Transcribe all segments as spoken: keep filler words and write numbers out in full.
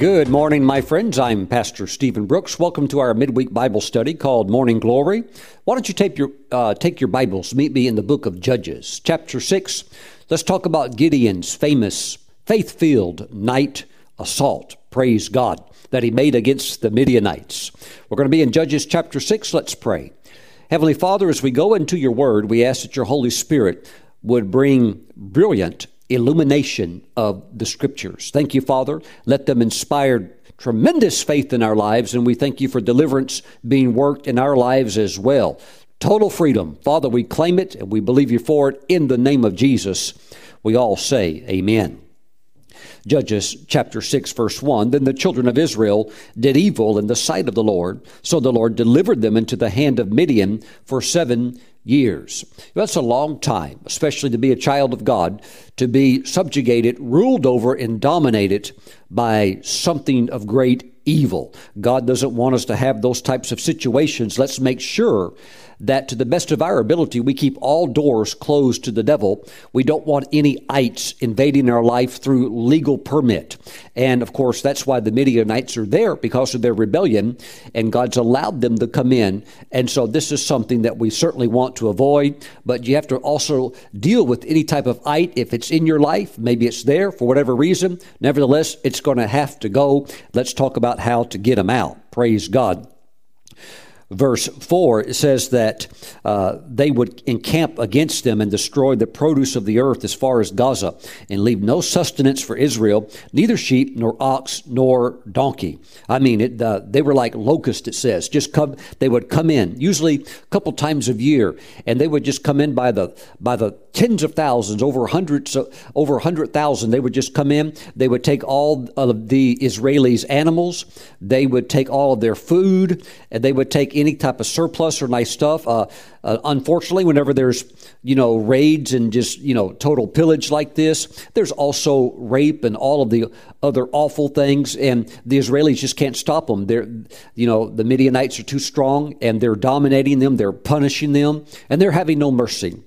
Good morning, my friends. I'm Pastor Stephen Brooks. Welcome to our midweek Bible study called Morning Glory. Why don't you take your, uh, take your Bibles, meet me in the book of Judges, chapter six. Let's talk about Gideon's famous faith-filled night assault. Praise God that he made against the Midianites. We're going to be in Judges chapter six. Let's pray. Heavenly Father, as we go into your word, we ask that your Holy Spirit would bring brilliant illumination of the scriptures. Thank you, Father. Let them inspire tremendous faith in our lives, and we thank you for deliverance being worked in our lives as well. Total freedom. Father, we claim it, and we believe you for it in the name of Jesus. We all say amen. Judges chapter six, verse one, Then the children of Israel did evil in the sight of the Lord, so the Lord delivered them into the hand of Midian for seven years. That's a long time, especially to be a child of God, to be subjugated, ruled over, and dominated by something of great evil. God doesn't want us to have those types of situations. Let's make sure that to the best of our ability, we keep all doors closed to the devil. We don't want any ites invading our life through legal permit. And of course, that's why the Midianites are there, because of their rebellion, and God's allowed them to come in. And so this is something that we certainly want to avoid, but you have to also deal with any type of ite. If it's in your life, maybe it's there for whatever reason. Nevertheless, it's going to have to go. Let's talk about how to get them out. Praise God. Verse four, it says that uh, they would encamp against them and destroy the produce of the earth as far as Gaza, and leave no sustenance for Israel, neither sheep nor ox nor donkey. I mean, it, uh, they were like locusts, it says. Just come, they would come in, usually a couple times a year, and they would just come in by the by the tens of thousands, over hundreds, of, over a hundred thousand. They would just come in. They would take all of the Israelis' animals. They would take all of their food, and they would take any type of surplus or nice stuff. Uh, uh, unfortunately, whenever there's, you know, raids and just, you know, total pillage like this, there's also rape and all of the other awful things. And the Israelis just can't stop them. They're, you know, the Midianites are too strong, and they're dominating them. They're punishing them, and they're having no mercy.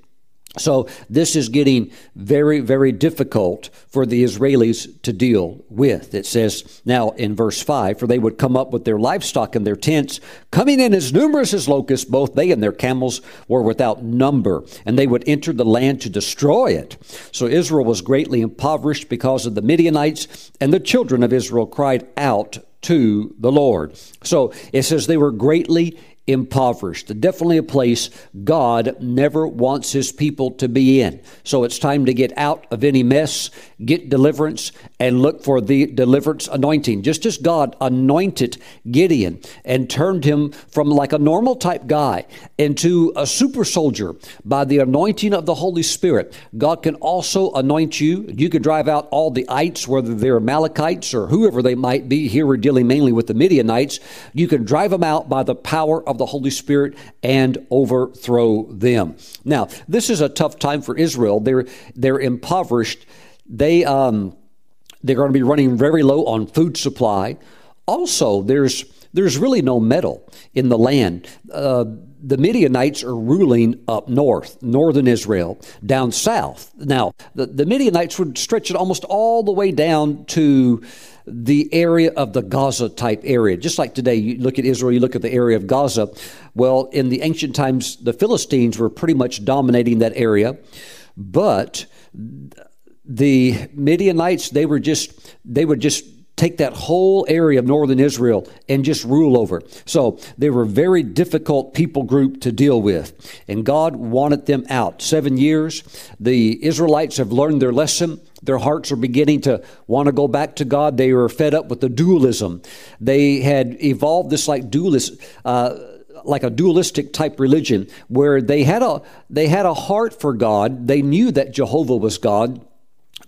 So this is getting very, very difficult for the Israelis to deal with. It says now in verse five, for they would come up with their livestock and their tents, coming in as numerous as locusts, both they and their camels were without number, and they would enter the land to destroy it. So Israel was greatly impoverished because of the Midianites, and the children of Israel cried out to the Lord. So it says they were greatly impoverished. Definitely a place God never wants his people to be in. So it's time to get out of any mess, get deliverance, and look for the deliverance anointing. Just as God anointed Gideon and turned him from like a normal type guy into a super soldier by the anointing of the Holy Spirit, God can also anoint you. You can drive out all the ites, whether they're Amalekites or whoever they might be. Here we're dealing mainly with the Midianites. You can drive them out by the power of the Holy Spirit and overthrow them. Now, this is a tough time for Israel. They're they're impoverished. They um they're going to be running very low on food supply. Also, there's there's really no metal in the land. Uh, the Midianites are ruling up north, northern Israel, down south. Now, the, the Midianites would stretch it almost all the way down to the area of the Gaza-type area. Just like today, you look at Israel, you look at the area of Gaza. Well, in the ancient times, the Philistines were pretty much dominating that area. But the Midianites, they were just, they would just take that whole area of northern Israel and just rule over. So they were a very difficult people group to deal with, and God wanted them out. Seven years, the Israelites have learned their lesson. Their hearts are beginning to want to go back to God. They were fed up with the dualism. They had evolved this like dualist, uh, like a dualistic type religion, where they had a they had a heart for God. They knew that Jehovah was God,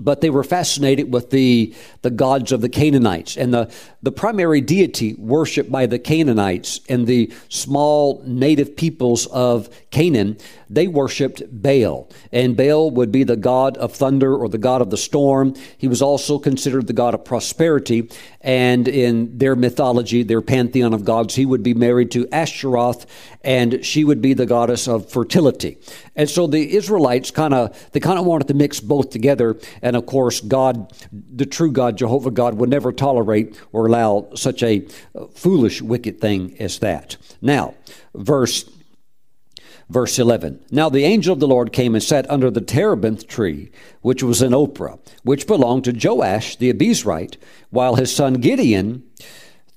but they were fascinated with the the gods of the Canaanites, and the, the primary deity worshipped by the Canaanites and the small native peoples of Canaan. they worshipped Baal. And Baal would be the god of thunder or the god of the storm. He was also considered the god of prosperity. And in their mythology, their pantheon of gods, he would be married to Ashtaroth, and she would be the goddess of fertility. And so the Israelites kind of, they kind of wanted to mix both together. And of course, God, the true God, Jehovah God, would never tolerate or allow such a foolish, wicked thing as that. Now, verse Verse eleven, now the angel of the Lord came and sat under the terebinth tree, which was in Ophrah, which belonged to Joash the Abiezrite, while his son Gideon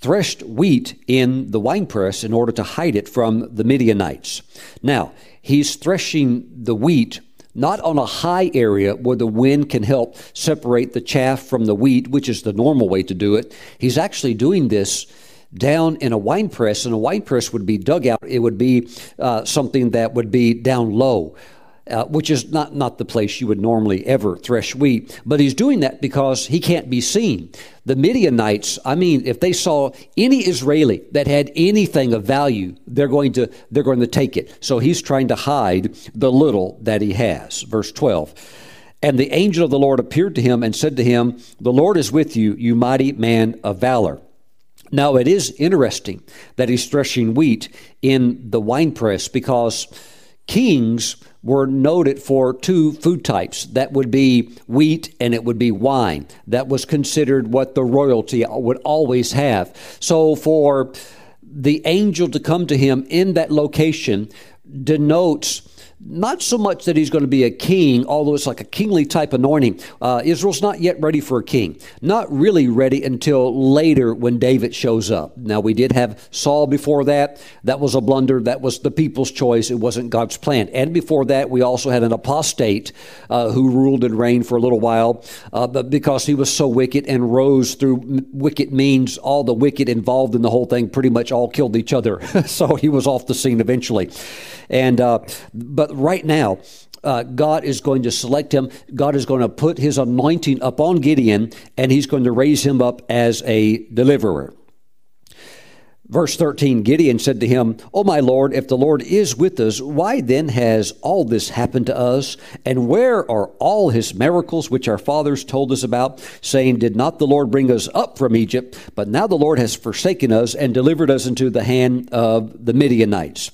threshed wheat in the winepress in order to hide it from the Midianites. Now, he's threshing the wheat not on a high area where the wind can help separate the chaff from the wheat, which is the normal way to do it. He's actually doing this down in a wine press, and a wine press would be dug out. It would be uh, something that would be down low, uh, which is not, not the place you would normally ever thresh wheat. But he's doing that because he can't be seen. The Midianites, I mean, if they saw any Israeli that had anything of value, they're going to they're going to take it. So he's trying to hide the little that he has. Verse twelve. And the angel of the Lord appeared to him and said to him, "The Lord is with you, you mighty man of valor." Now, it is interesting that he's threshing wheat in the winepress because kings were noted for two food types. That would be wheat and it would be wine. That was considered what the royalty would always have. So for the angel to come to him in that location denotes not so much that he's going to be a king, although it's like a kingly type anointing. Uh, Israel's not yet ready for a king. Not really ready until later when David shows up. Now, we did have Saul before that. That was a blunder. That was the people's choice. It wasn't God's plan. And before that, we also had an apostate uh, who ruled and reigned for a little while uh, but because he was so wicked and rose through m- wicked means. All the wicked involved in the whole thing pretty much all killed each other. So he was off the scene eventually. And uh, but right now, uh, God is going to select him. God is going to put his anointing upon Gideon, and he's going to raise him up as a deliverer. Verse thirteen, Gideon said to him, "O my Lord, if the Lord is with us, why then has all this happened to us? And where are all his miracles which our fathers told us about, saying, did not the Lord bring us up from Egypt? But now the Lord has forsaken us and delivered us into the hand of the Midianites."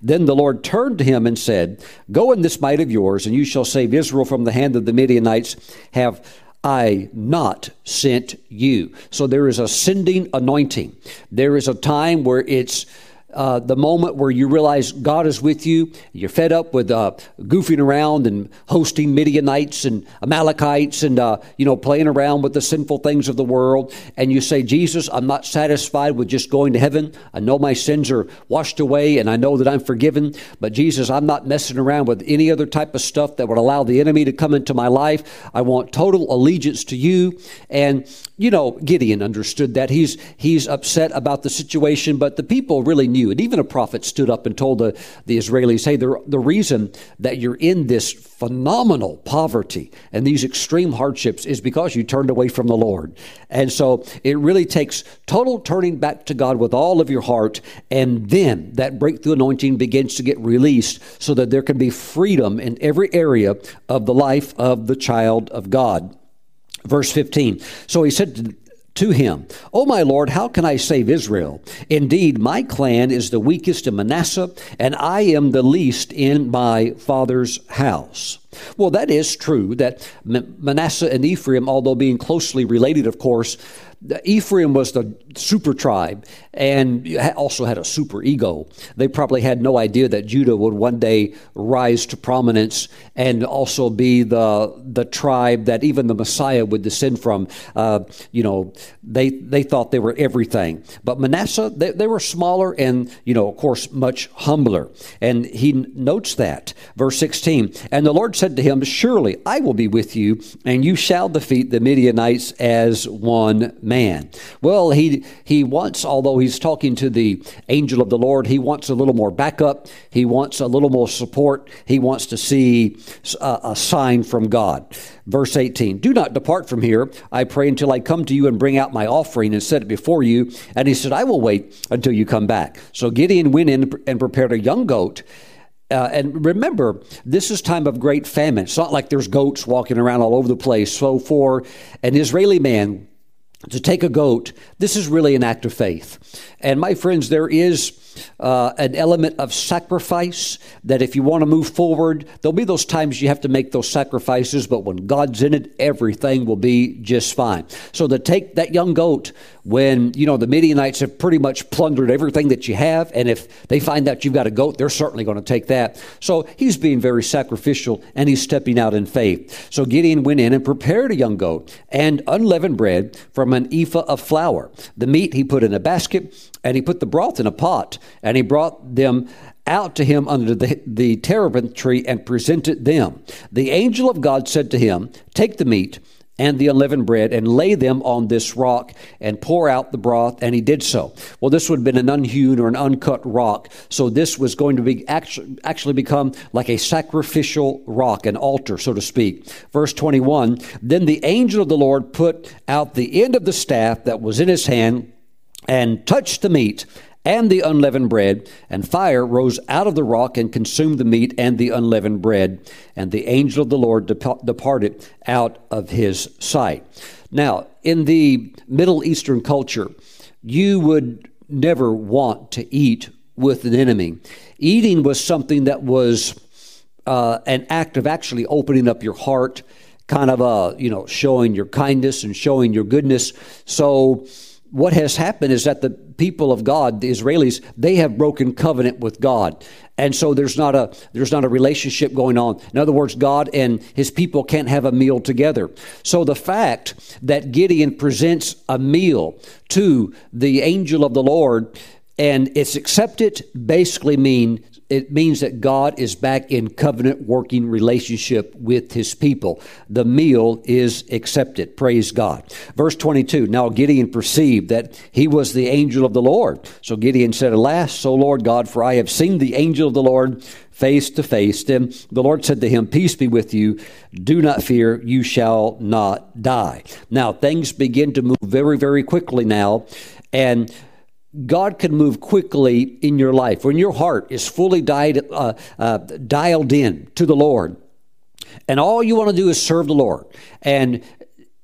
Then the Lord turned to him and said, "Go in this might of yours, and you shall save Israel from the hand of the Midianites. Have I not sent you?" So there is a sending anointing. There is a time where it's uh, the moment where you realize God is with you. You're fed up with uh, goofing around and hosting Midianites and Amalekites and, uh, you know, playing around with the sinful things of the world. And you say, "Jesus, I'm not satisfied with just going to heaven. I know my sins are washed away and I know that I'm forgiven. But Jesus, I'm not messing around with any other type of stuff that would allow the enemy to come into my life. I want total allegiance to you." And, you know, Gideon understood that. He's, he's upset about the situation, but the people really knew. And even a prophet stood up and told the, the Israelis, "Hey, the, the reason that you're in this phenomenal poverty and these extreme hardships is because you turned away from the Lord." And so it really takes total turning back to God with all of your heart. And then that breakthrough anointing begins to get released so that there can be freedom in every area of the life of the child of God. Verse fifteen, so he said to to him, "O my Lord, how can I save Israel? Indeed, my clan is the weakest in Manasseh, and I am the least in my father's house." Well, that is true that Manasseh and Ephraim, although being closely related, of course, Ephraim was the super tribe and also had a super ego. They probably had no idea that Judah would one day rise to prominence and also be the the tribe that even the Messiah would descend from. Uh, you know, they they thought they were everything. But Manasseh, they, they were smaller and, you know, of course, much humbler. And he notes that. Verse sixteen, and the Lord said to him, "Surely I will be with you, and you shall defeat the Midianites as one man." Well, he he wants, although he's talking to the angel of the Lord, he wants a little more backup. He wants a little more support. He wants to see a, a sign from God. Verse eighteen, "Do not depart from here, I pray, until I come to you and bring out my offering and set it before you." And he said, "I will wait until you come back." So Gideon went in and prepared a young goat Uh, and remember, this is time of great famine. It's not like there's goats walking around all over the place. So for an Israeli man to take a goat, this is really an act of faith. And my friends, there is uh, an element of sacrifice that if you want to move forward, there'll be those times you have to make those sacrifices. But when God's in it, everything will be just fine. So to take that young goat when, you know, the Midianites have pretty much plundered everything that you have. And if they find out you've got a goat, they're certainly going to take that. So he's being very sacrificial and he's stepping out in faith. So Gideon went in and prepared a young goat and unleavened bread from an ephah of flour. The meat he put in a basket, and he put the broth in a pot, and he brought them out to him under the, the terebinth tree and presented them. The angel of God said to him, "Take the meat and the unleavened bread and lay them on this rock and pour out the broth." And he did so. Well, this would have been an unhewn or an uncut rock. So this was going to be actually, actually become like a sacrificial rock, an altar, so to speak. Verse twenty-one, then the angel of the Lord put out the end of the staff that was in his hand and touched the meat and the unleavened bread, and fire rose out of the rock and consumed the meat and the unleavened bread, and the angel of the Lord dep- departed out of his sight. Now, in the Middle Eastern culture, you would never want to eat with an enemy. Eating was something that was uh, an act of actually opening up your heart, kind of, uh, you know, showing your kindness and showing your goodness. So what has happened is that the people of God, the Israelis, they have broken covenant with God. And so there's not a there's not a relationship going on. In other words, God and his people can't have a meal together. So the fact that Gideon presents a meal to the angel of the Lord and it's accepted basically means it means that God is back in covenant working relationship with his people. The meal is accepted. Praise God. Verse twenty-two, now Gideon perceived that he was the angel of the Lord. So Gideon said, "Alas, O Lord God, for I have seen the angel of the Lord face to face." Then the Lord said to him, "Peace be with you. Do not fear. You shall not die." Now things begin to move very, very quickly now. And God can move quickly in your life. When your heart is fully died, uh, uh, dialed in to the Lord, and all you want to do is serve the Lord, and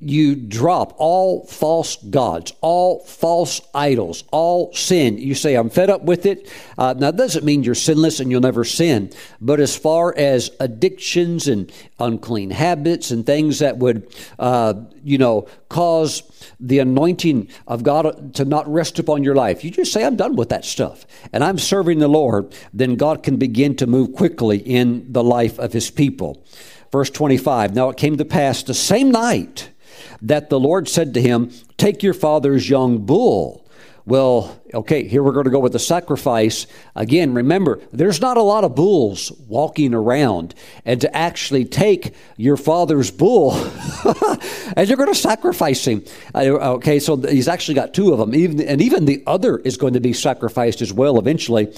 you drop all false gods, all false idols, all sin. You say, "I'm fed up with it." Uh, now, that doesn't mean you're sinless and you'll never sin. But as far as addictions and unclean habits and things that would, uh, you know, cause the anointing of God to not rest upon your life, you just say, "I'm done with that stuff and I'm serving the Lord," then God can begin to move quickly in the life of his people. Verse twenty-five, now it came to pass the same night that the Lord said to him, "Take your father's young bull." Well, okay, here we're going to go with the sacrifice. Again, remember, there's not a lot of bulls walking around. And to actually take your father's bull and you're going to sacrifice him. Okay, so he's actually got two of them. Even, and even the other is going to be sacrificed as well eventually.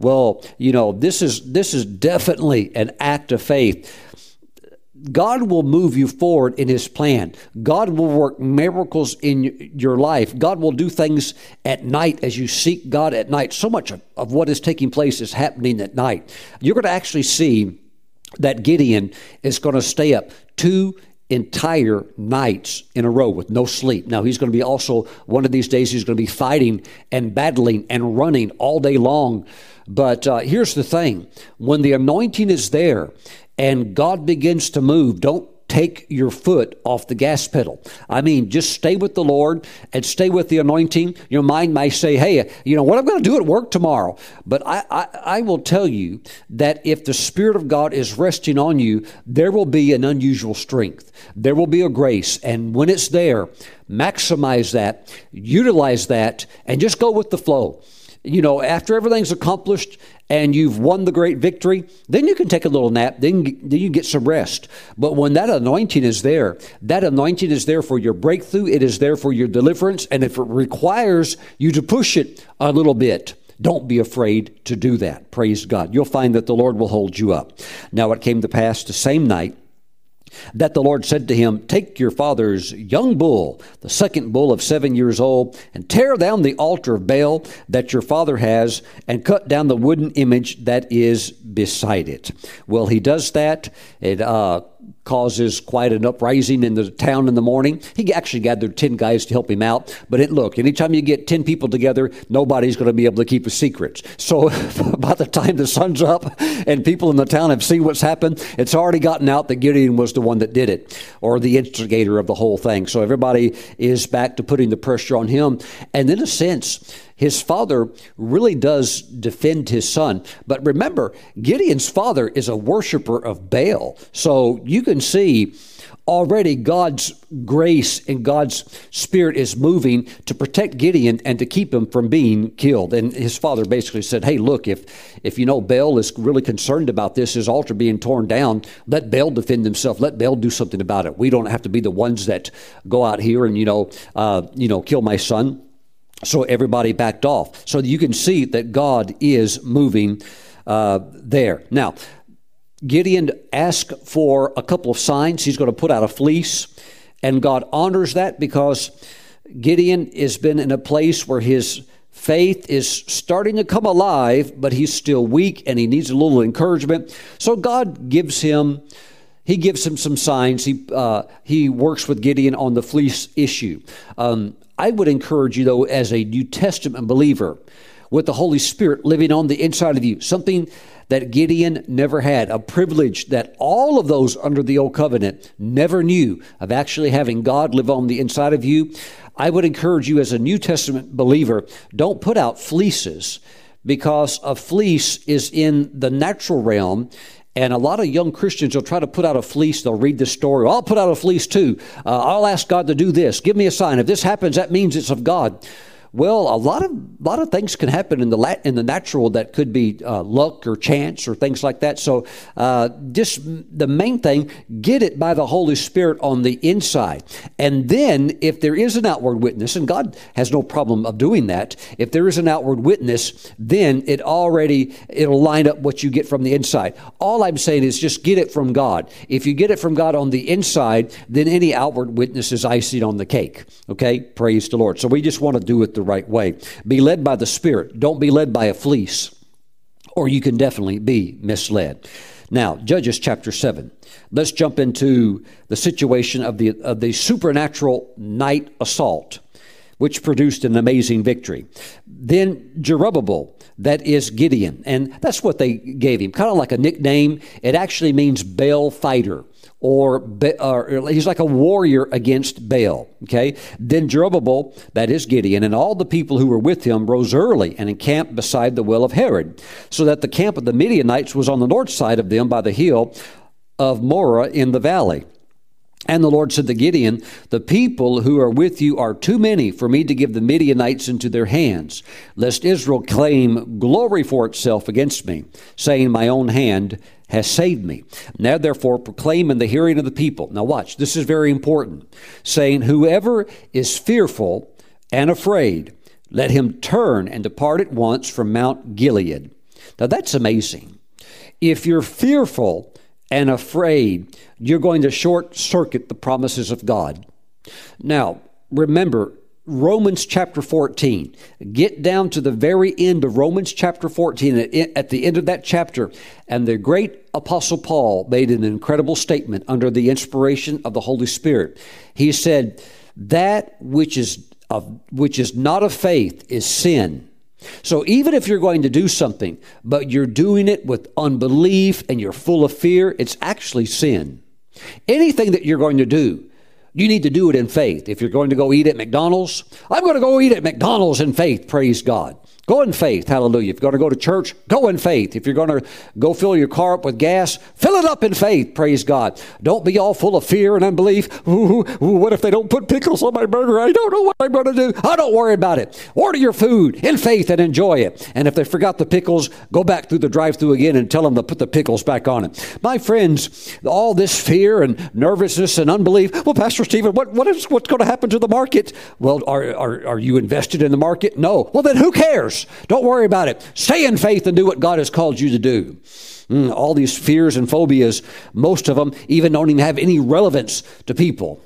Well, you know, this is this is definitely an act of faith. God will move you forward in his plan. God will work miracles in your life. God will do things at night as you seek God at night. So much of, of what is taking place is happening at night. You're going to actually see that Gideon is going to stay up two entire nights in a row with no sleep. Now, he's going to be also, one of these days, he's going to be fighting and battling and running all day long. But uh, here's the thing. When the anointing is there, and God begins to move, don't take your foot off the gas pedal. I mean, just stay with the Lord and stay with the anointing. Your mind may say, "Hey, you know what I'm going to do at work tomorrow." But I, I, I will tell you that if the Spirit of God is resting on you, there will be an unusual strength. There will be a grace. And when it's there, maximize that, utilize that, and just go with the flow. You know, after everything's accomplished and you've won the great victory, then you can take a little nap, then, then you get some rest. But when that anointing is there, that anointing is there for your breakthrough, it is there for your deliverance, and if it requires you to push it a little bit, don't be afraid to do that. Praise God. You'll find that the Lord will hold you up. Now it came to pass the same night that the Lord said to him, take your father's young bull, the second bull of seven years old, and tear down the altar of Baal that your father has, and cut down the wooden image that is beside it. Well, he does that. It uh, causes quite an uprising in the town in the morning. He actually gathered ten guys to help him out. But it, look, anytime you get ten people together, nobody's going to be able to keep a secret. So by the time the sun's up and people in the town have seen what's happened, it's already gotten out that Gideon was the one that did it, or the instigator of the whole thing. So everybody is back to putting the pressure on him. And in a sense, his father really does defend his son. But remember, Gideon's father is a worshiper of Baal. So you can see already God's grace and God's spirit is moving to protect Gideon and to keep him from being killed. And his father basically said, hey, look, if if you know Baal is really concerned about this, his altar being torn down, let Baal defend himself. Let Baal do something about it. We don't have to be the ones that go out here and, you know, uh, you know, kill my son. So everybody backed off. So you can see that God is moving uh, there. Now, Gideon asked for a couple of signs. He's going to put out a fleece, and God honors that because Gideon has been in a place where his faith is starting to come alive, but he's still weak and he needs a little encouragement. So God gives him, he gives him some signs. He uh, he works with Gideon on the fleece issue. Um, I would encourage you, though, as a New Testament believer, with the Holy Spirit living on the inside of you, something that Gideon never had, a privilege that all of those under the old covenant never knew, of actually having God live on the inside of you. I would encourage you as a New Testament believer, don't put out fleeces, because a fleece is in the natural realm. And a lot of young Christians will try to put out a fleece. They'll read this story. I'll put out a fleece too. Uh, I'll ask God to do this. Give me a sign. If this happens, that means it's of God. Well, a lot of lot of things can happen in the la- in the natural that could be uh, luck or chance or things like that. So uh, just the main thing, get it by the Holy Spirit on the inside. And then if there is an outward witness, and God has no problem of doing that, if there is an outward witness, then it already, it'll line up what you get from the inside. All I'm saying is just get it from God. If you get it from God on the inside, then any outward witness is icing on the cake. Okay? Praise the Lord. So we just want to do it the right way. Be led by the Spirit. Don't be led by a fleece, or you can definitely be misled. Now, Judges chapter seven. Let's jump into the situation of the of the supernatural night assault, which produced an amazing victory. Then Zerubbabel, that is Gideon, and that's what they gave him, kind of like a nickname. It actually means Baal fighter. Or, or he's like a warrior against Baal, okay? Then Zerubbabel, that is Gideon, and all the people who were with him rose early and encamped beside the well of Herod, so that the camp of the Midianites was on the north side of them by the hill of Moreh in the valley. And the Lord said to Gideon, the people who are with you are too many for me to give the Midianites into their hands, lest Israel claim glory for itself against me, saying, my own hand has saved me. Now, therefore, proclaim in the hearing of the people. Now, watch, this is very important, saying, whoever is fearful and afraid, let him turn and depart at once from Mount Gilead. Now, that's amazing. If you're fearful and afraid, you're going to short circuit the promises of God. Now, remember, Romans chapter fourteen. Get down to the very end of Romans chapter fourteen, at the end of that chapter, and the great Apostle Paul made an incredible statement under the inspiration of the Holy Spirit. He said, that which is of, which is not of faith is sin. So even if you're going to do something, but you're doing it with unbelief and you're full of fear, it's actually sin. Anything that you're going to do, you need to do it in faith. If you're going to go eat at McDonald's, I'm going to go eat at McDonald's in faith. Praise God. Go in faith. Hallelujah. If you're going to go to church, go in faith. If you're going to go fill your car up with gas, fill it up in faith. Praise God. Don't be all full of fear and unbelief. Ooh, ooh, what if they don't put pickles on my burger? I don't know what I'm going to do. I don't worry about it. Order your food in faith and enjoy it. And if they forgot the pickles, go back through the drive-thru again and tell them to put the pickles back on it. My friends, all this fear and nervousness and unbelief. Well, Pastor Stephen, what, what is, what's going to happen to the market? Well, are, are, are you invested in the market? No. Well, then who cares? Don't worry about it. Stay in faith and do what God has called you to do. Mm, all these fears and phobias, most of them even don't even have any relevance to people.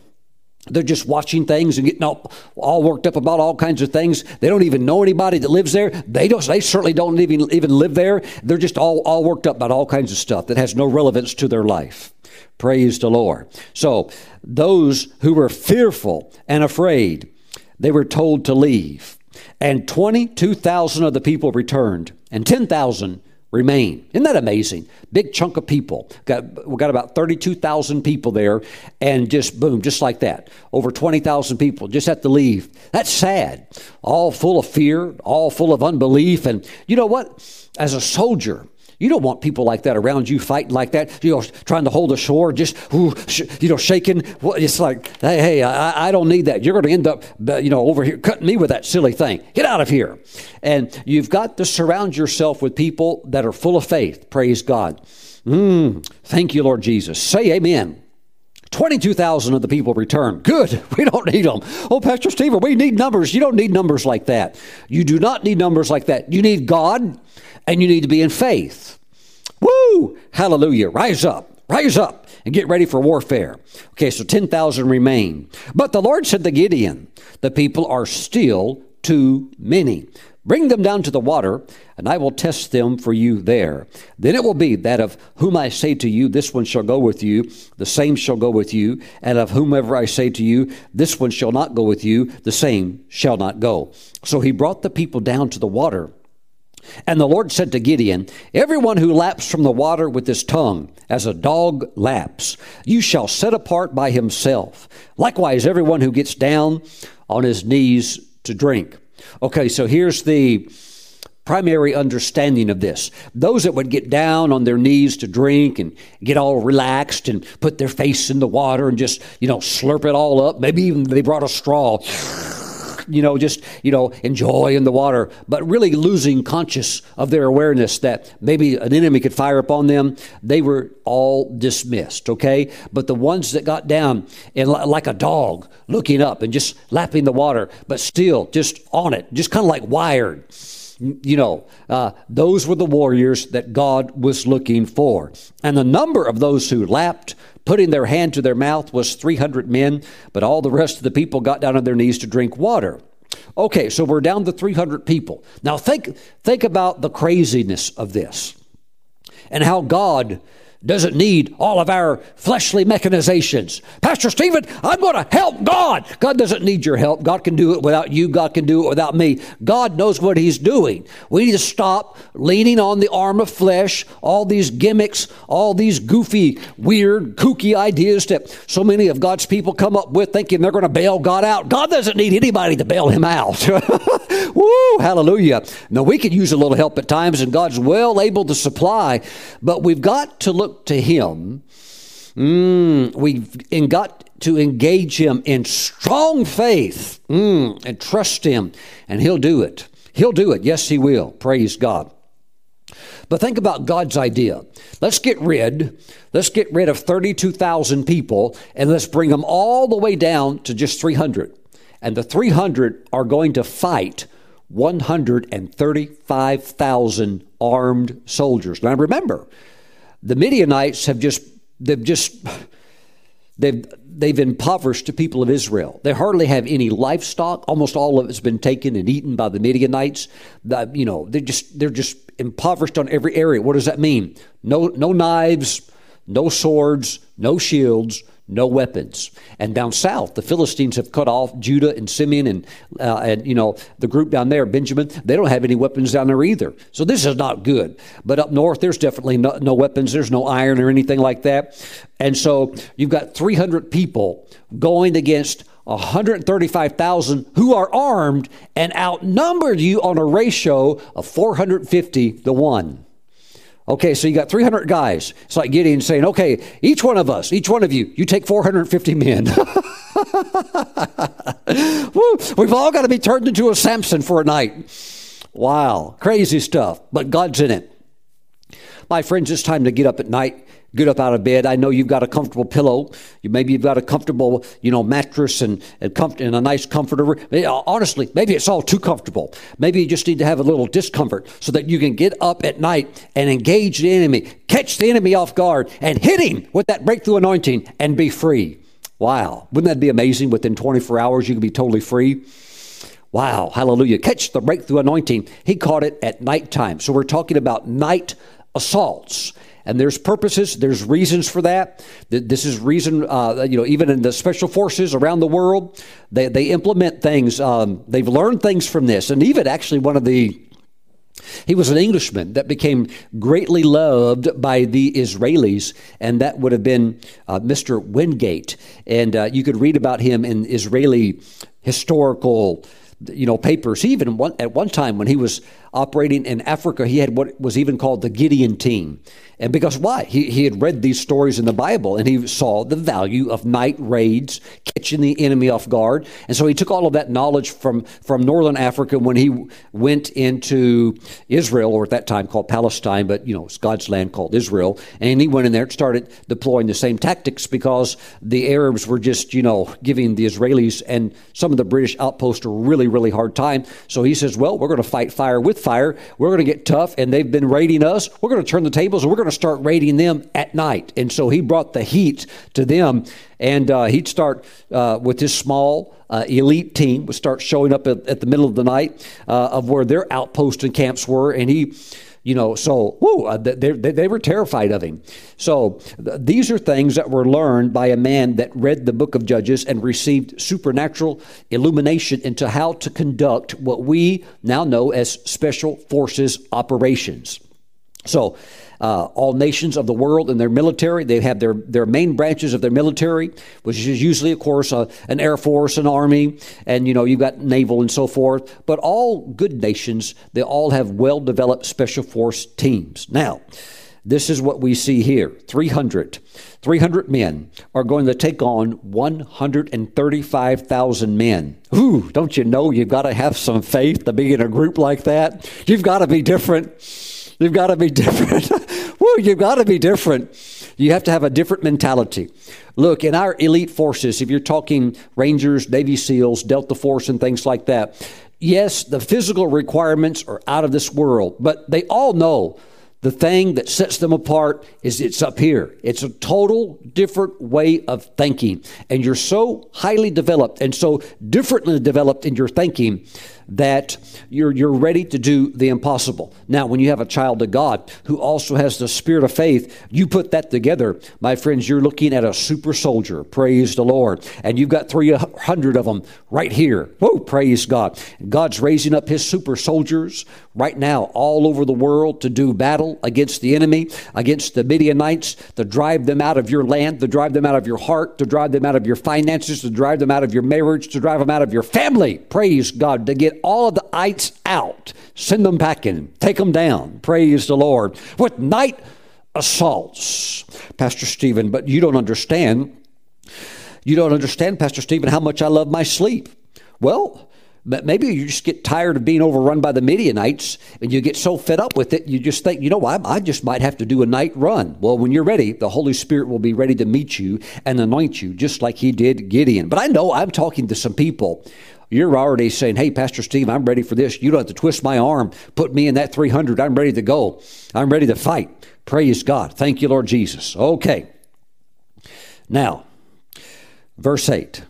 They're just watching things and getting all, all worked up about all kinds of things. They don't even know anybody that lives there. They don't. They certainly don't even, even live there. They're just all, all worked up about all kinds of stuff that has no relevance to their life. Praise the Lord. So those who were fearful and afraid, they were told to leave. And twenty-two thousand of the people returned, and ten thousand remain. Isn't that amazing? Big chunk of people. Got, we got about thirty-two thousand people there, and just boom, just like that. Over twenty thousand people just have to leave. That's sad. All full of fear, all full of unbelief. And you know what? As a soldier, you don't want people like that around you fighting like that, you know, trying to hold a sword, just, ooh, sh- you know, shaking. It's like, hey, hey, I, I don't need that. You're going to end up, you know, over here cutting me with that silly thing. Get out of here. And you've got to surround yourself with people that are full of faith. Praise God. Mm, thank you, Lord Jesus. Say amen. twenty-two thousand of the people returned. Good. We don't need them. Oh, Pastor Stephen, we need numbers. You don't need numbers like that. You do not need numbers like that. You need God, and you need to be in faith. Woo! Hallelujah. Rise up. Rise up and get ready for warfare. Okay, so ten thousand remain. But the Lord said to Gideon, the people are still too many. Bring them down to the water, and I will test them for you there. Then it will be that of whom I say to you, this one shall go with you, the same shall go with you, and of whomever I say to you, this one shall not go with you, the same shall not go. So he brought the people down to the water. And the Lord said to Gideon, everyone who laps from the water with his tongue, as a dog laps, you shall set apart by himself. Likewise, everyone who gets down on his knees to drink. Okay, so here's the primary understanding of this. Those that would get down on their knees to drink and get all relaxed and put their face in the water and just, you know, slurp it all up. Maybe even they brought a straw, you know, just, you know, enjoying the water, but really losing conscious of their awareness that maybe an enemy could fire upon them. They were all dismissed, okay? But the ones that got down and like a dog looking up and just lapping the water, but still just on it, just kind of like wired, you know, uh, those were the warriors that God was looking for. And the number of those who lapped, putting their hand to their mouth, was three hundred men, but all the rest of the people got down on their knees to drink water. Okay, so we're down to three hundred people. Now think, think about the craziness of this and how God doesn't need all of our fleshly mechanizations. Pastor Stephen, I'm going to help God. God doesn't need your help. God can do it without you. God can do it without me. God knows what he's doing. We need to stop leaning on the arm of flesh, all these gimmicks, all these goofy, weird, kooky ideas that so many of God's people come up with thinking they're going to bail God out. God doesn't need anybody to bail him out. Woo, hallelujah. Now, we can use a little help at times, and God's well able to supply, but we've got to look to him. Mm, we've got to engage him in strong faith mm, and trust him, and he'll do it. He'll do it. Yes, he will. Praise God. But think about God's idea. Let's get rid. Let's get rid of thirty-two thousand people, and let's bring them all the way down to just three hundred. And the three hundred are going to fight one hundred thirty-five thousand armed soldiers. Now remember, the Midianites have just, they've just, they've, they've impoverished the people of Israel. They hardly have any livestock. Almost all of it's been taken and eaten by the Midianites. The, you know, they're just, they're just impoverished on every area. What does that mean? No, no knives, no swords, no shields, no weapons. And down south, the Philistines have cut off Judah and Simeon and, uh, and you know, the group down there, Benjamin. They don't have any weapons down there either. So this is not good. But up north, there's definitely no, no weapons. There's no iron or anything like that. And so you've got three hundred people going against one hundred thirty-five thousand who are armed and outnumbered you on a ratio of four hundred fifty to one. Okay, so you got three hundred guys. It's like Gideon saying, okay, each one of us, each one of you, you take four hundred fifty men. Woo, we've all got to be turned into a Samson for a night. Wow, crazy stuff, but God's in it. My friends, it's time to get up at night, get up out of bed. I know you've got a comfortable pillow. You, maybe you've got a comfortable, you know, mattress and and, com- and a nice comforter. Honestly, maybe it's all too comfortable. Maybe you just need to have a little discomfort so that you can get up at night and engage the enemy, catch the enemy off guard, and hit him with that breakthrough anointing and be free. Wow. Wouldn't that be amazing? Within twenty-four hours, you can be totally free. Wow. Hallelujah. Catch the breakthrough anointing. He caught it at nighttime. So we're talking about night assaults. And there's purposes, there's reasons for that. This is reason, uh, you know, even in the special forces around the world, they, they implement things. Um, they've learned things from this. And even actually one of the, he was an Englishman that became greatly loved by the Israelis, and that would have been uh, Mister Wingate. And uh, you could read about him in Israeli historical, you know, papers. He even one, at one time when he was operating in Africa, he had what was even called the Gideon team. And because why? He he had read these stories in the Bible, and he saw the value of night raids, catching the enemy off guard. And so he took all of that knowledge from, from northern Africa when he went into Israel, or at that time called Palestine, but, you know, it's God's land called Israel. And he went in there and started deploying the same tactics because the Arabs were just, you know, giving the Israelis and some of the British outposts a really, really hard time. So he says, well, we're going to fight fire with fire. We're going to get tough, and they've been raiding us. We're going to turn the tables, and we're going to start raiding them at night. And so he brought the heat to them, and uh, he'd start uh, with his small uh, elite team, would start showing up at, at the middle of the night uh, of where their outposts and camps were, and he, you know, so, woo, uh, they, they, they were terrified of him. So th- these are things that were learned by a man that read the book of Judges and received supernatural illumination into how to conduct what we now know as special forces operations. So uh, all nations of the world and their military, they have their, their main branches of their military, which is usually, of course, uh, an air force, an army, and, you know, you've got naval and so forth. But all good nations, they all have well-developed special force teams. Now, this is what we see here. three hundred, three hundred men are going to take on one hundred thirty-five thousand men. Ooh, don't you know you've got to have some faith to be in a group like that? You've got to be different. You've got to be different. Woo, you've got to be different. You have to have a different mentality. Look, in our elite forces, if you're talking Rangers, Navy SEALs, Delta Force, and things like that, yes, the physical requirements are out of this world, but they all know the thing that sets them apart is it's up here. It's a total different way of thinking. And you're so highly developed and so differently developed in your thinking that you're you're ready to do the impossible. Now, when you have a child of God who also has the spirit of faith, you put that together, my friends, you're looking at a super soldier. Praise the Lord. And you've got three hundred of them right here. Whoa, praise God. God's raising up his super soldiers right now all over the world to do battle against the enemy, against the Midianites, to drive them out of your land, to drive them out of your heart, to drive them out of your finances, to drive them out of your marriage, to drive them out of your family. Praise God. To get all of the ites out. Send them packing. Take them down. Praise the Lord. With night assaults. Pastor Stephen, but you don't understand. You don't understand, Pastor Stephen, how much I love my sleep. Well, but maybe you just get tired of being overrun by the Midianites, and you get so fed up with it, you just think, you know, I, I just might have to do a night run. Well, when you're ready, the Holy Spirit will be ready to meet you and anoint you, just like he did Gideon. But I know I'm talking to some people. You're already saying, hey, Pastor Steve, I'm ready for this. You don't have to twist my arm. Put me in that three hundred. I'm ready to go. I'm ready to fight. Praise God. Thank you, Lord Jesus. Okay. Now, verse eight.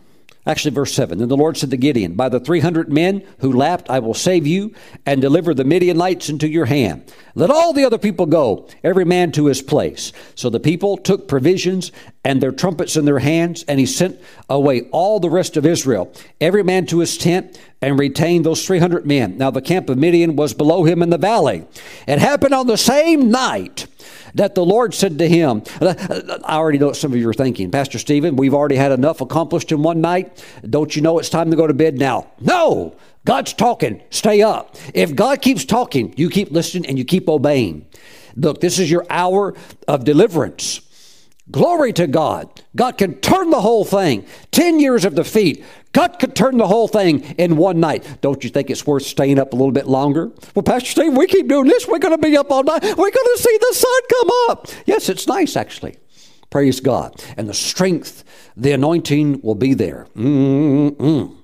Actually, verse seven, and the Lord said to Gideon, by the three hundred men who lapped, I will save you and deliver the Midianites into your hand. Let all the other people go, every man to his place. So the people took provisions and their trumpets in their hands, and he sent away all the rest of Israel, every man to his tent, and retained those three hundred men. Now the camp of Midian was below him in the valley. It happened on the same night that the Lord said to him, I already know what some of you are thinking, Pastor Stephen, we've already had enough accomplished in one night. Don't you know it's time to go to bed now? No, God's talking. Stay up. If God keeps talking, you keep listening and you keep obeying. Look, this is your hour of deliverance. Glory to God. God can turn the whole thing. Ten years of defeat. God could turn the whole thing in one night. Don't you think it's worth staying up a little bit longer? Well, Pastor Steve, we keep doing this. We're going to be up all night. We're going to see the sun come up. Yes, it's nice, actually. Praise God. And the strength, the anointing will be there. Mm-mm-mm.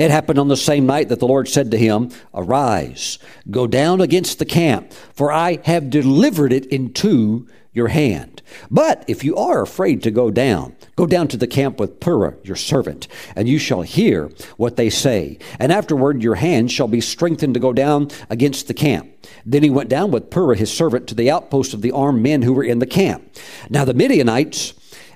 It happened on the same night that the Lord said to him, "Arise, go down against the camp, for I have delivered it into your hand. But if you are afraid to go down, go down to the camp with Purah, your servant, and you shall hear what they say. And afterward your hand shall be strengthened to go down against the camp." Then he went down with Purah, his servant, to the outpost of the armed men who were in the camp. Now the Midianites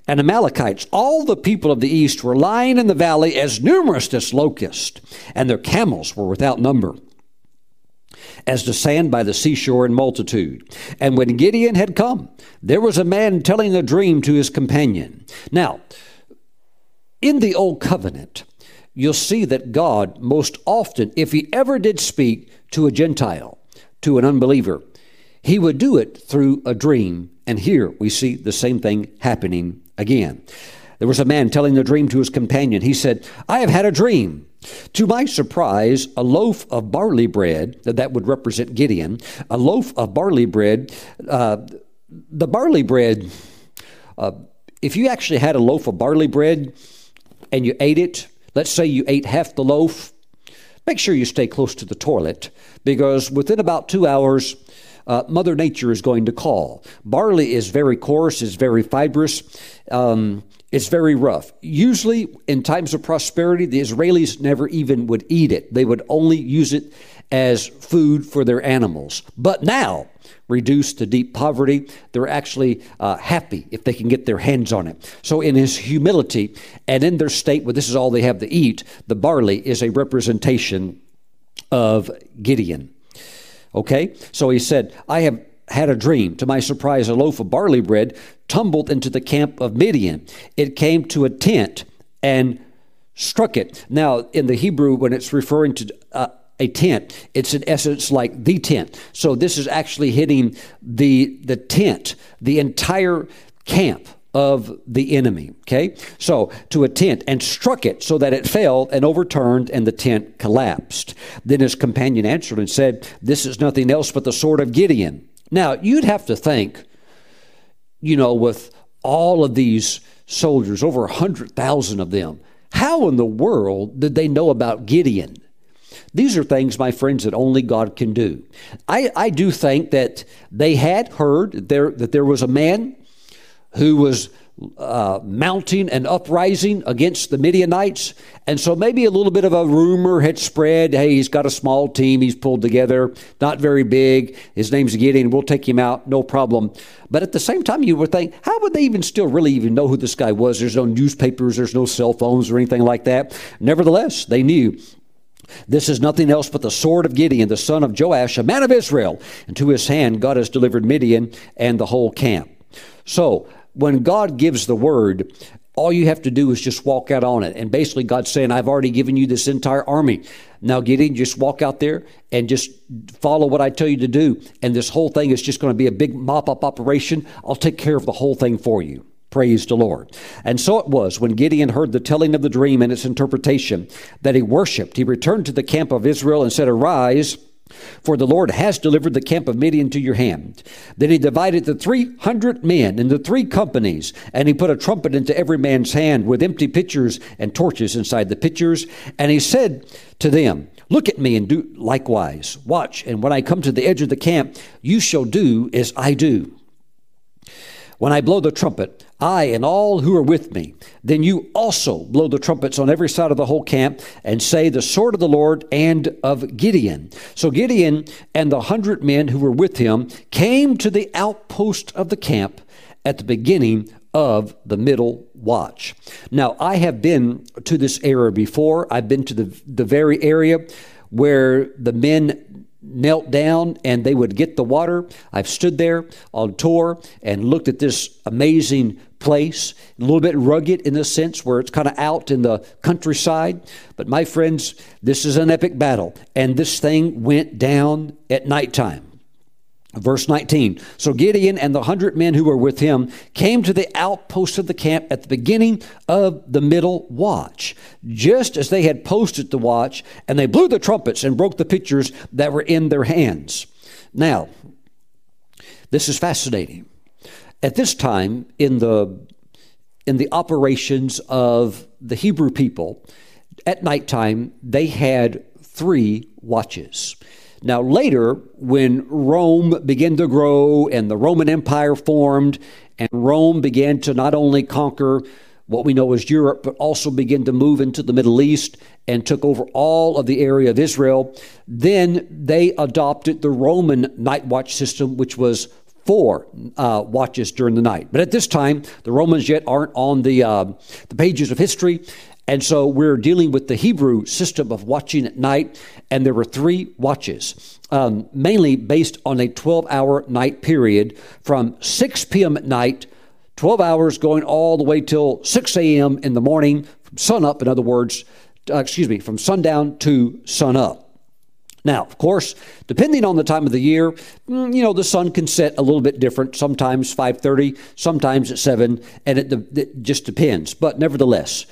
and Amalekites, all the people of the east, were lying in the valley as numerous as locusts, and their camels were without number, as the sand by the seashore in multitude. And when Gideon had come, there was a man telling a dream to his companion. Now, in the Old Covenant, you'll see that God most often, if he ever did speak to a Gentile, to an unbeliever, he would do it through a dream. And here we see the same thing happening again. There was a man telling the dream to his companion. He said, "I have had a dream. To my surprise, a loaf of barley bread," that would represent Gideon, a loaf of barley bread, uh, the barley bread, uh, if you actually had a loaf of barley bread and you ate it, let's say you ate half the loaf, make sure you stay close to the toilet, because within about two hours, Uh, Mother Nature is going to call. Barley is very coarse, is very fibrous, um, it's very rough. Usually in times of prosperity, the Israelis never even would eat it. They would only use it as food for their animals. But now, reduced to deep poverty, they're actually uh, happy if they can get their hands on it. So in his humility and in their state where this is all they have to eat, the barley is a representation of Gideon. Okay, so he said, "I have had a dream. To my surprise, a loaf of barley bread tumbled into the camp of Midian. It came to a tent and struck it." Now, in the Hebrew, when it's referring to uh, a tent, it's in essence like the tent. So this is actually hitting the the tent, the entire camp of the enemy. Okay, so to a tent, and struck it so that it fell and overturned, and the tent collapsed. Then his companion answered and said, "This is nothing else but the sword of Gideon." Now you'd have to think, you know, with all of these soldiers, over a hundred thousand of them, how in the world did they know about Gideon? These are things, my friends, that only God can do. I, I do think that they had heard there that there was a man who was uh, mounting an uprising against the Midianites. And so maybe a little bit of a rumor had spread. Hey, he's got a small team he's pulled together, not very big. His name's Gideon. We'll take him out, no problem. But at the same time, you would think, how would they even still really even know who this guy was? There's no newspapers, there's no cell phones or anything like that. Nevertheless, they knew. "This is nothing else but the sword of Gideon, the son of Joash, a man of Israel. And to his hand, God has delivered Midian and the whole camp." So, when God gives the word, all you have to do is just walk out on it. And basically God's saying, "I've already given you this entire army. Now Gideon, just walk out there and just follow what I tell you to do. And this whole thing is just going to be a big mop-up operation. I'll take care of the whole thing for you." Praise the Lord. And so it was when Gideon heard the telling of the dream and its interpretation that he worshiped. He returned to the camp of Israel and said, "Arise, for the Lord has delivered the camp of Midian to your hand." Then he divided the three hundred men into three companies, and he put a trumpet into every man's hand with empty pitchers and torches inside the pitchers. And he said to them, "Look at me and do likewise. Watch, and when I come to the edge of the camp, you shall do as I do. When I blow the trumpet, I and all who are with me, then you also blow the trumpets on every side of the whole camp and say, 'The sword of the Lord and of Gideon.'" So Gideon and the hundred men who were with him came to the outpost of the camp at the beginning of the middle watch. Now, I have been to this area before. I've been to the, the very area where the men knelt down and they would get the water. I've stood there on tour and looked at this amazing place, a little bit rugged in the sense where it's kind of out in the countryside. But my friends, this is an epic battle, and this thing went down at nighttime. Verse nineteen, so Gideon and the hundred men who were with him came to the outposts of the camp at the beginning of the middle watch, just as they had posted the watch, and they blew the trumpets and broke the pitchers that were in their hands. Now, this is fascinating. At this time, in the in the operations of the Hebrew people, at nighttime, they had three watches. Now, later, when Rome began to grow and the Roman Empire formed, and Rome began to not only conquer what we know as Europe, but also begin to move into the Middle East and took over all of the area of Israel, then they adopted the Roman night watch system, which was four uh, watches during the night. But at this time, the Romans yet aren't on the uh, the pages of history. And so we're dealing with the Hebrew system of watching at night, and there were three watches, um, mainly based on a twelve-hour night period from six p.m. at night, twelve hours going all the way till six a.m. in the morning, from sunup, in other words, uh, excuse me, from sundown to sunup. Now, of course, depending on the time of the year, you know, the sun can set a little bit different, sometimes five thirty, sometimes at seven, and it, it just depends. But nevertheless,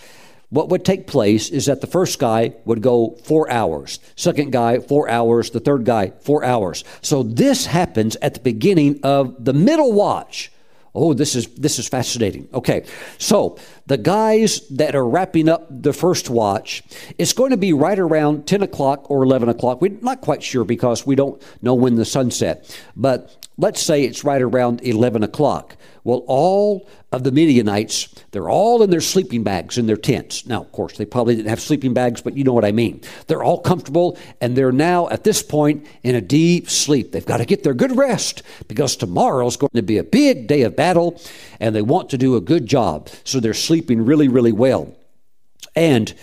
what would take place is that the first guy would go four hours, second guy, four hours, the third guy, four hours. So this happens at the beginning of the middle watch. Oh, this is this is fascinating. Okay, so the guys that are wrapping up the first watch, it's going to be right around ten o'clock or eleven o'clock. We're not quite sure because we don't know when the sun set, but let's say it's right around eleven o'clock. Well, all of the Midianites, they're all in their sleeping bags in their tents. Now, of course, they probably didn't have sleeping bags, but you know what I mean. They're all comfortable, and they're now, at this point, in a deep sleep. They've got to get their good rest because tomorrow's going to be a big day of battle, and they want to do a good job. So they're sleeping really, really well. And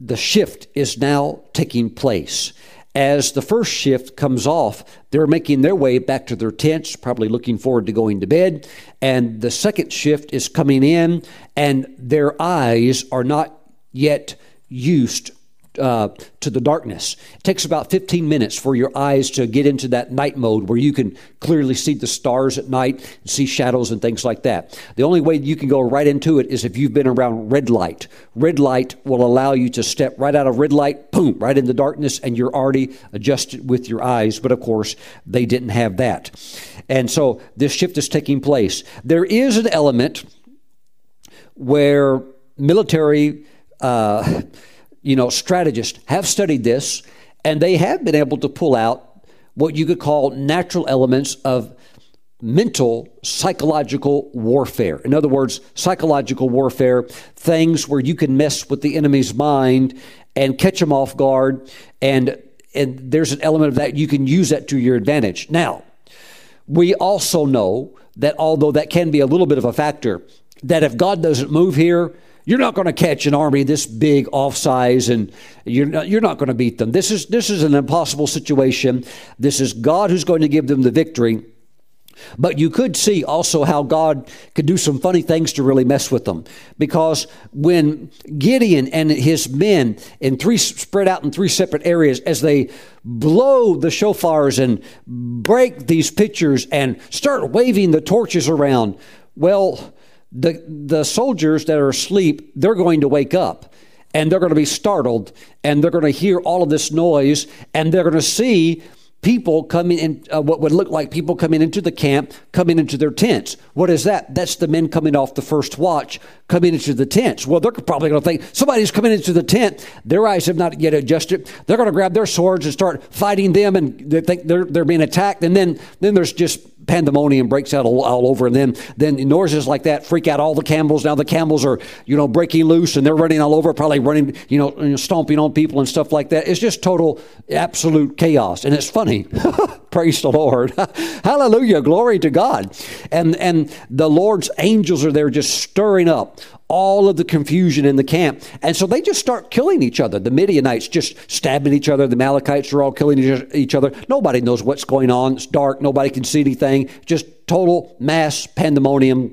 the shift is now taking place. As the first shift comes off, they're making their way back to their tents, probably looking forward to going to bed. And the second shift is coming in, and their eyes are not yet used uh, to the darkness. It takes about fifteen minutes for your eyes to get into that night mode where you can clearly see the stars at night, see shadows and things like that. The only way you can go right into it is if you've been around red light. Red light will allow you to step right out of red light, boom, right into darkness, and you're already adjusted with your eyes. But of course, they didn't have that. And so this shift is taking place. There is an element where military, uh, you know, strategists have studied this, and they have been able to pull out what you could call natural elements of mental, psychological warfare. In other words, psychological warfare, things where you can mess with the enemy's mind and catch them off guard, and and there's an element of that. You can use that to your advantage. Now, we also know that although that can be a little bit of a factor, that if God doesn't move here, you're not going to catch an army this big off size, and you're not, you're not going to beat them. This is this is an impossible situation. This is God who's going to give them the victory. But you could see also how God could do some funny things to really mess with them. Because when Gideon and his men in three spread out in three separate areas, as they blow the shofars and break these pitchers and start waving the torches around, well, The the soldiers that are asleep, they're going to wake up, and they're going to be startled, and they're going to hear all of this noise, and they're going to see people coming in, uh, what would look like people coming into the camp, coming into their tents. What is that? That's the men coming off the first watch, coming into the tents. Well, they're probably going to think, somebody's coming into the tent. Their eyes have not yet adjusted. They're going to grab their swords and start fighting them, and they think they're they're being attacked, and then then there's just pandemonium breaks out all, all over, and then then noises like that freak out all the camels. Now the camels are, you know, breaking loose, and they're running all over, probably running, you know, you know stomping on people and stuff like that. It's just total, absolute chaos, and it's funny. Praise the Lord. Hallelujah. Glory to God. And and the Lord's angels are there just stirring up all of the confusion in the camp. And so they just start killing each other. The Midianites just stabbing each other. The Amalekites are all killing each other. Nobody knows what's going on. It's dark. Nobody can see anything. Just total mass pandemonium.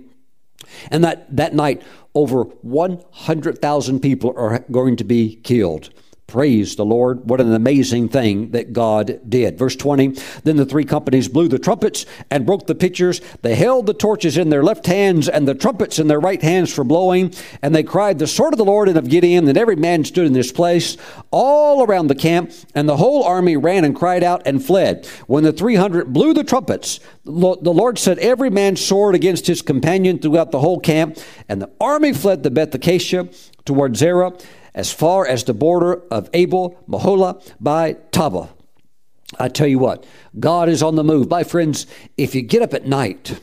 And that, that night, over one hundred thousand people are going to be killed. Praise the Lord. What an amazing thing that God did. Verse twenty, then the three companies blew the trumpets and broke the pitchers. They held the torches in their left hands and the trumpets in their right hands for blowing. And they cried, the sword of the Lord and of Gideon. And every man stood in his place all around the camp. And the whole army ran and cried out and fled. When the three hundred blew the trumpets, the Lord set every man's sword against his companion throughout the whole camp. And the army fled to Bethacacia toward Zarah, as far as the border of Abel Mahola by Taba. I tell you what, God is on the move. My friends, if you get up at night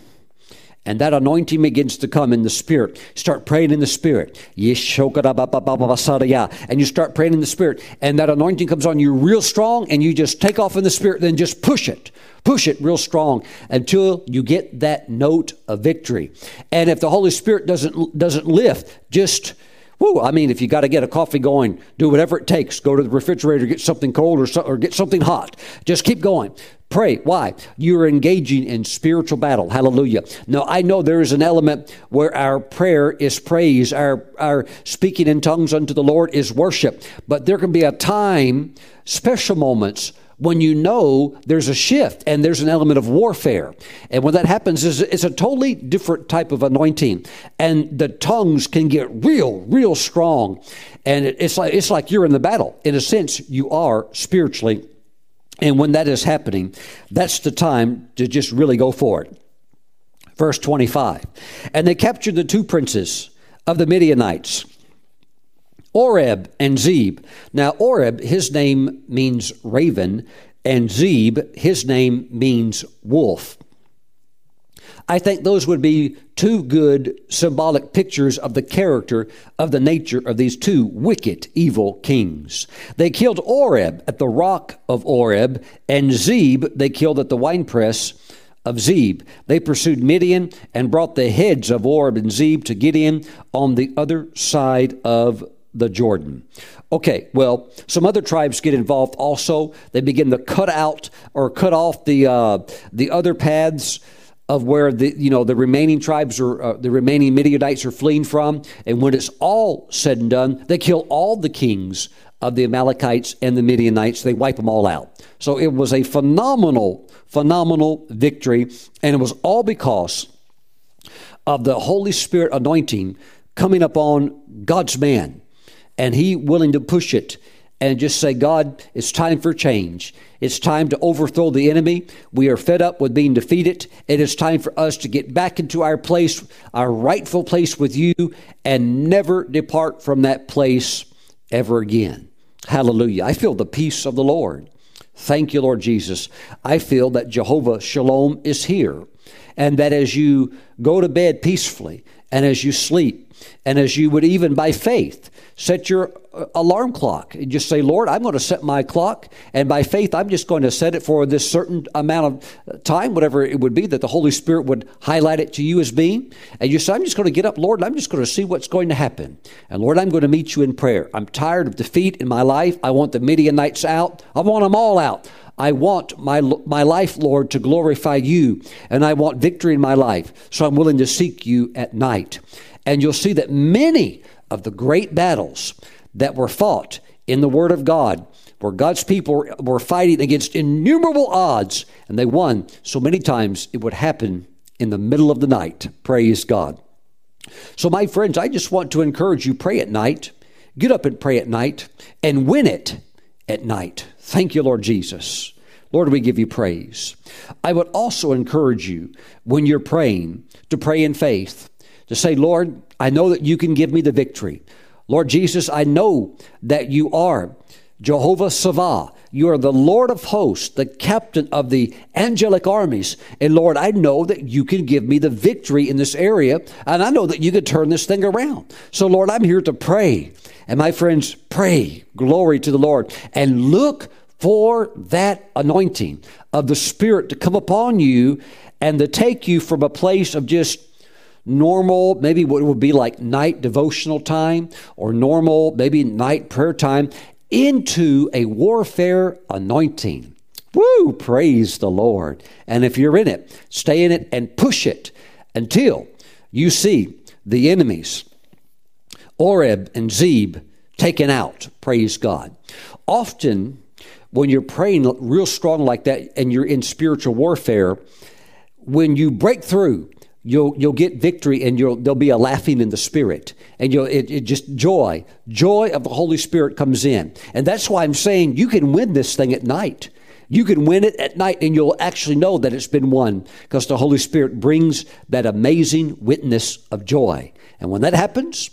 and that anointing begins to come in the Spirit, start praying in the Spirit. And you start praying in the Spirit, and that anointing comes on you real strong, and you just take off in the Spirit, then just push it. Push it real strong until you get that note of victory. And if the Holy Spirit doesn't doesn't lift, just... Woo, I mean, if you got to get a coffee going, do whatever it takes. Go to the refrigerator, get something cold or, so, or get something hot. Just keep going. Pray. Why? You're engaging in spiritual battle. Hallelujah. Now, I know there is an element where our prayer is praise. Our, our speaking in tongues unto the Lord is worship. But there can be a time, special moments, when you know there's a shift and there's an element of warfare. And when that happens, it's a totally different type of anointing. And the tongues can get real, real strong. And it's like, it's like you're in the battle. In a sense, you are spiritually. And when that is happening, that's the time to just really go for it. Verse twenty-five, and they captured the two princes of the Midianites, Oreb and Zeb. Now, Oreb, his name means raven, and Zeb, his name means wolf. I think those would be two good symbolic pictures of the character of the nature of these two wicked, evil kings. They killed Oreb at the rock of Oreb, and Zeb they killed at the winepress of Zeb. They pursued Midian and brought the heads of Oreb and Zeb to Gideon on the other side of the Jordan. Okay, well, some other tribes get involved also. They begin to cut out or cut off the uh, the other paths of where the you know the remaining tribes or uh, the remaining Midianites are fleeing from. And when it's all said and done, they kill all the kings of the Amalekites and the Midianites. They wipe them all out. So it was a phenomenal, phenomenal victory, and it was all because of the Holy Spirit anointing coming upon God's man. And he willing to push it and just say, God, it's time for change. It's time to overthrow the enemy. We are fed up with being defeated. It is time for us to get back into our place, our rightful place with you, and never depart from that place ever again. Hallelujah. I feel the peace of the Lord. Thank you, Lord Jesus. I feel that Jehovah Shalom is here, and that as you go to bed peacefully, and as you sleep, and as you would even by faith set your alarm clock and just say, Lord, I'm going to set my clock, and by faith I'm just going to set it for this certain amount of time, whatever it would be that the Holy Spirit would highlight it to you as being, and you say, I'm just going to get up, Lord, and I'm just going to see what's going to happen, and Lord, I'm going to meet you in prayer. I'm tired of defeat in my life. I want the Midianites out. I want them all out. I want my my life, Lord, to glorify you, and I want victory in my life, so I'm willing to seek you at night. And you'll see that many of the great battles that were fought in the Word of God, where God's people were fighting against innumerable odds, and they won so many times it would happen in the middle of the night. Praise God. So my friends, I just want to encourage you, pray at night, get up and pray at night, and win it at night. Thank you, Lord Jesus. Lord, we give you praise. I would also encourage you when you're praying to pray in faith, to say, Lord, I know that you can give me the victory. Lord Jesus, I know that you are Jehovah Savah. You are the Lord of hosts, the captain of the angelic armies. And Lord, I know that you can give me the victory in this area. And I know that you can turn this thing around. So Lord, I'm here to pray. And my friends, pray. Glory to the Lord. And look for that anointing of the Spirit to come upon you and to take you from a place of just normal, maybe what would be like night devotional time or normal, maybe night prayer time, into a warfare anointing. Woo! Praise the Lord. And if you're in it, stay in it and push it until you see the enemies, Oreb and Zeb, taken out. Praise God. Often, when you're praying real strong like that and you're in spiritual warfare, when you break through, you'll you'll get victory, and you'll there'll be a laughing in the spirit, and you'll it, it just joy, joy of the Holy Spirit comes in, and that's why I'm saying you can win this thing at night. You can win it at night, and you'll actually know that it's been won because the Holy Spirit brings that amazing witness of joy. And when that happens,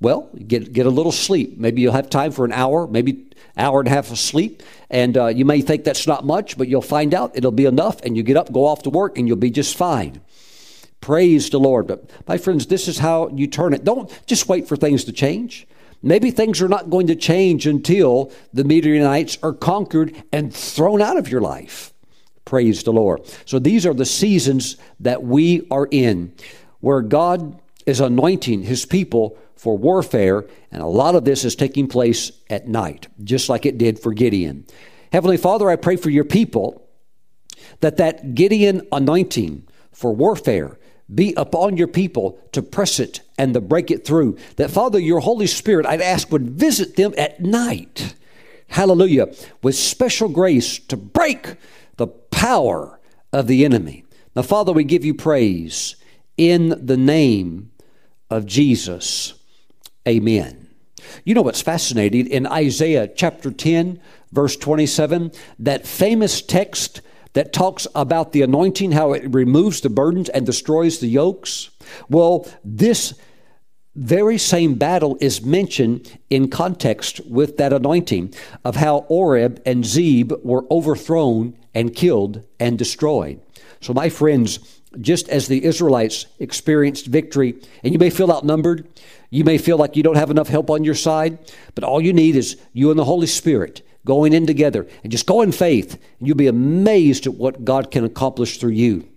well, get get a little sleep. Maybe you'll have time for an hour, maybe hour and a half of sleep, and uh, you may think that's not much, but you'll find out it'll be enough, and you get up, go off to work, and you'll be just fine. Praise the Lord. But my friends, this is how you turn it. Don't just wait for things to change. Maybe things are not going to change until the Midianites are conquered and thrown out of your life. Praise the Lord. So these are the seasons that we are in, where God is anointing his people for warfare, and a lot of this is taking place at night, just like it did for Gideon. Heavenly Father, I pray for your people that that Gideon anointing for warfare be upon your people to press it and to break it through. That, Father, your Holy Spirit, I'd ask, would visit them at night, hallelujah, with special grace to break the power of the enemy. Now, Father, we give you praise in the name of Jesus. Amen. You know what's fascinating? In Isaiah chapter ten, verse twenty-seven, that famous text that talks about the anointing, how it removes the burdens and destroys the yokes. Well, this very same battle is mentioned in context with that anointing of how Oreb and Zeb were overthrown and killed and destroyed. So my friends, just as the Israelites experienced victory, and you may feel outnumbered, you may feel like you don't have enough help on your side, but all you need is you and the Holy Spirit going in together, and just go in faith, and you'll be amazed at what God can accomplish through you.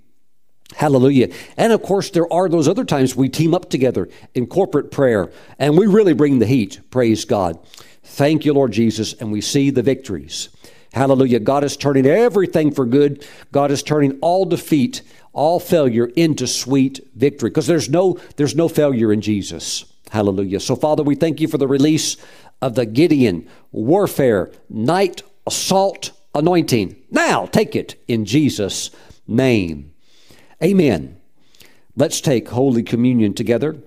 Hallelujah. And of course, there are those other times we team up together in corporate prayer, and we really bring the heat. Praise God. Thank you, Lord Jesus, and we see the victories. Hallelujah. God is turning everything for good. God is turning all defeat, all failure into sweet victory, because there's no, there's no failure in Jesus. Hallelujah. So, Father, we thank you for the release of the Gideon warfare night assault anointing. Now take it in Jesus' name. Amen. Let's take Holy Communion together.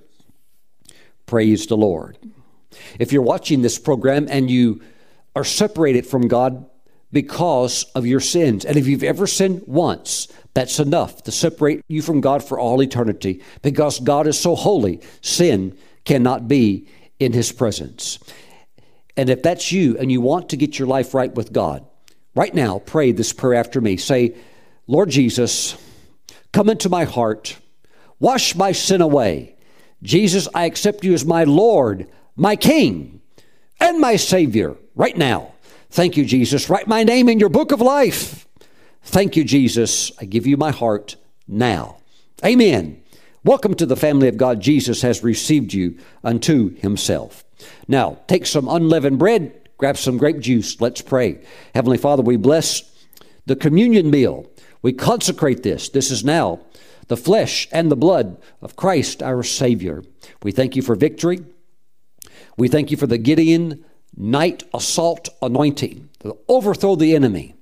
Praise the Lord. If you're watching this program and you are separated from God because of your sins, and if you've ever sinned once, that's enough to separate you from God for all eternity, because God is so holy, sin cannot be in his presence. And if that's you and you want to get your life right with God, right now, pray this prayer after me. Say, Lord Jesus, come into my heart. Wash my sin away. Jesus, I accept you as my Lord, my King, and my Savior right now. Thank you, Jesus. Write my name in your book of life. Thank you, Jesus. I give you my heart now. Amen. Welcome to the family of God. Jesus has received you unto himself. Now, take some unleavened bread, grab some grape juice. Let's pray. Heavenly Father, we bless the communion meal. We consecrate this. This is now the flesh and the blood of Christ, our Savior. We thank you for victory. We thank you for the Gideon night assault anointing to overthrow the enemy.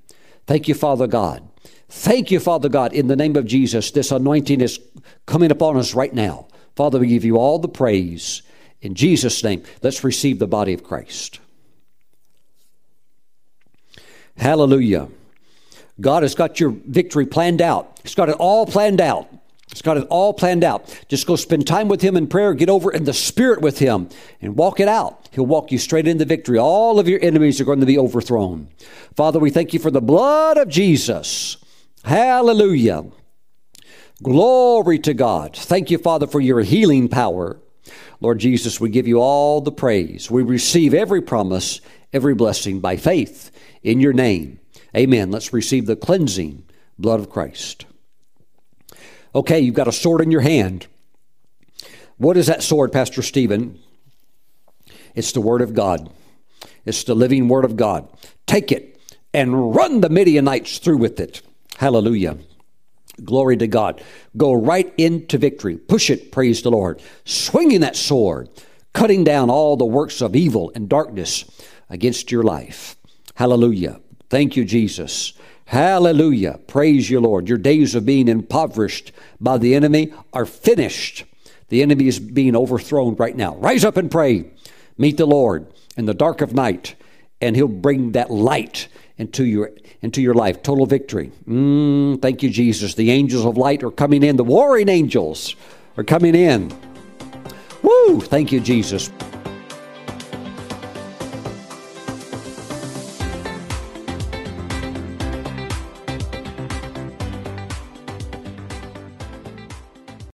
Thank you, Father God. Thank you, Father God. In the name of Jesus, this anointing is coming upon us right now. Father, we give you all the praise. In Jesus' name, let's receive the body of Christ. Hallelujah. God has got your victory planned out. He's got it all planned out. He's got it all planned out. Just go spend time with him in prayer. Get over in the spirit with him and walk it out. He'll walk you straight into victory. All of your enemies are going to be overthrown. Father, we thank you for the blood of Jesus. Hallelujah. Glory to God. Thank you, Father, for your healing power. Lord Jesus, we give you all the praise. We receive every promise, every blessing by faith in your name. Amen. Let's receive the cleansing blood of Christ. Okay, you've got a sword in your hand. What is that sword, Pastor Stephen? It's the Word of God. It's the living Word of God. Take it and run the Midianites through with it. Hallelujah. Glory to God. Go right into victory. Push it, praise the Lord. Swinging that sword. cutting down all the works of evil and darkness against your life. Hallelujah. Thank you, Jesus. Hallelujah. Praise you, Lord. Your days of being impoverished by the enemy are finished. The enemy is being overthrown right now. Rise up and pray. Meet the Lord in the dark of night, and he'll bring that light into your into your life. Total victory. Mm, thank you, Jesus. The angels of light are coming in. The warring angels are coming in. Woo! Thank you, Jesus.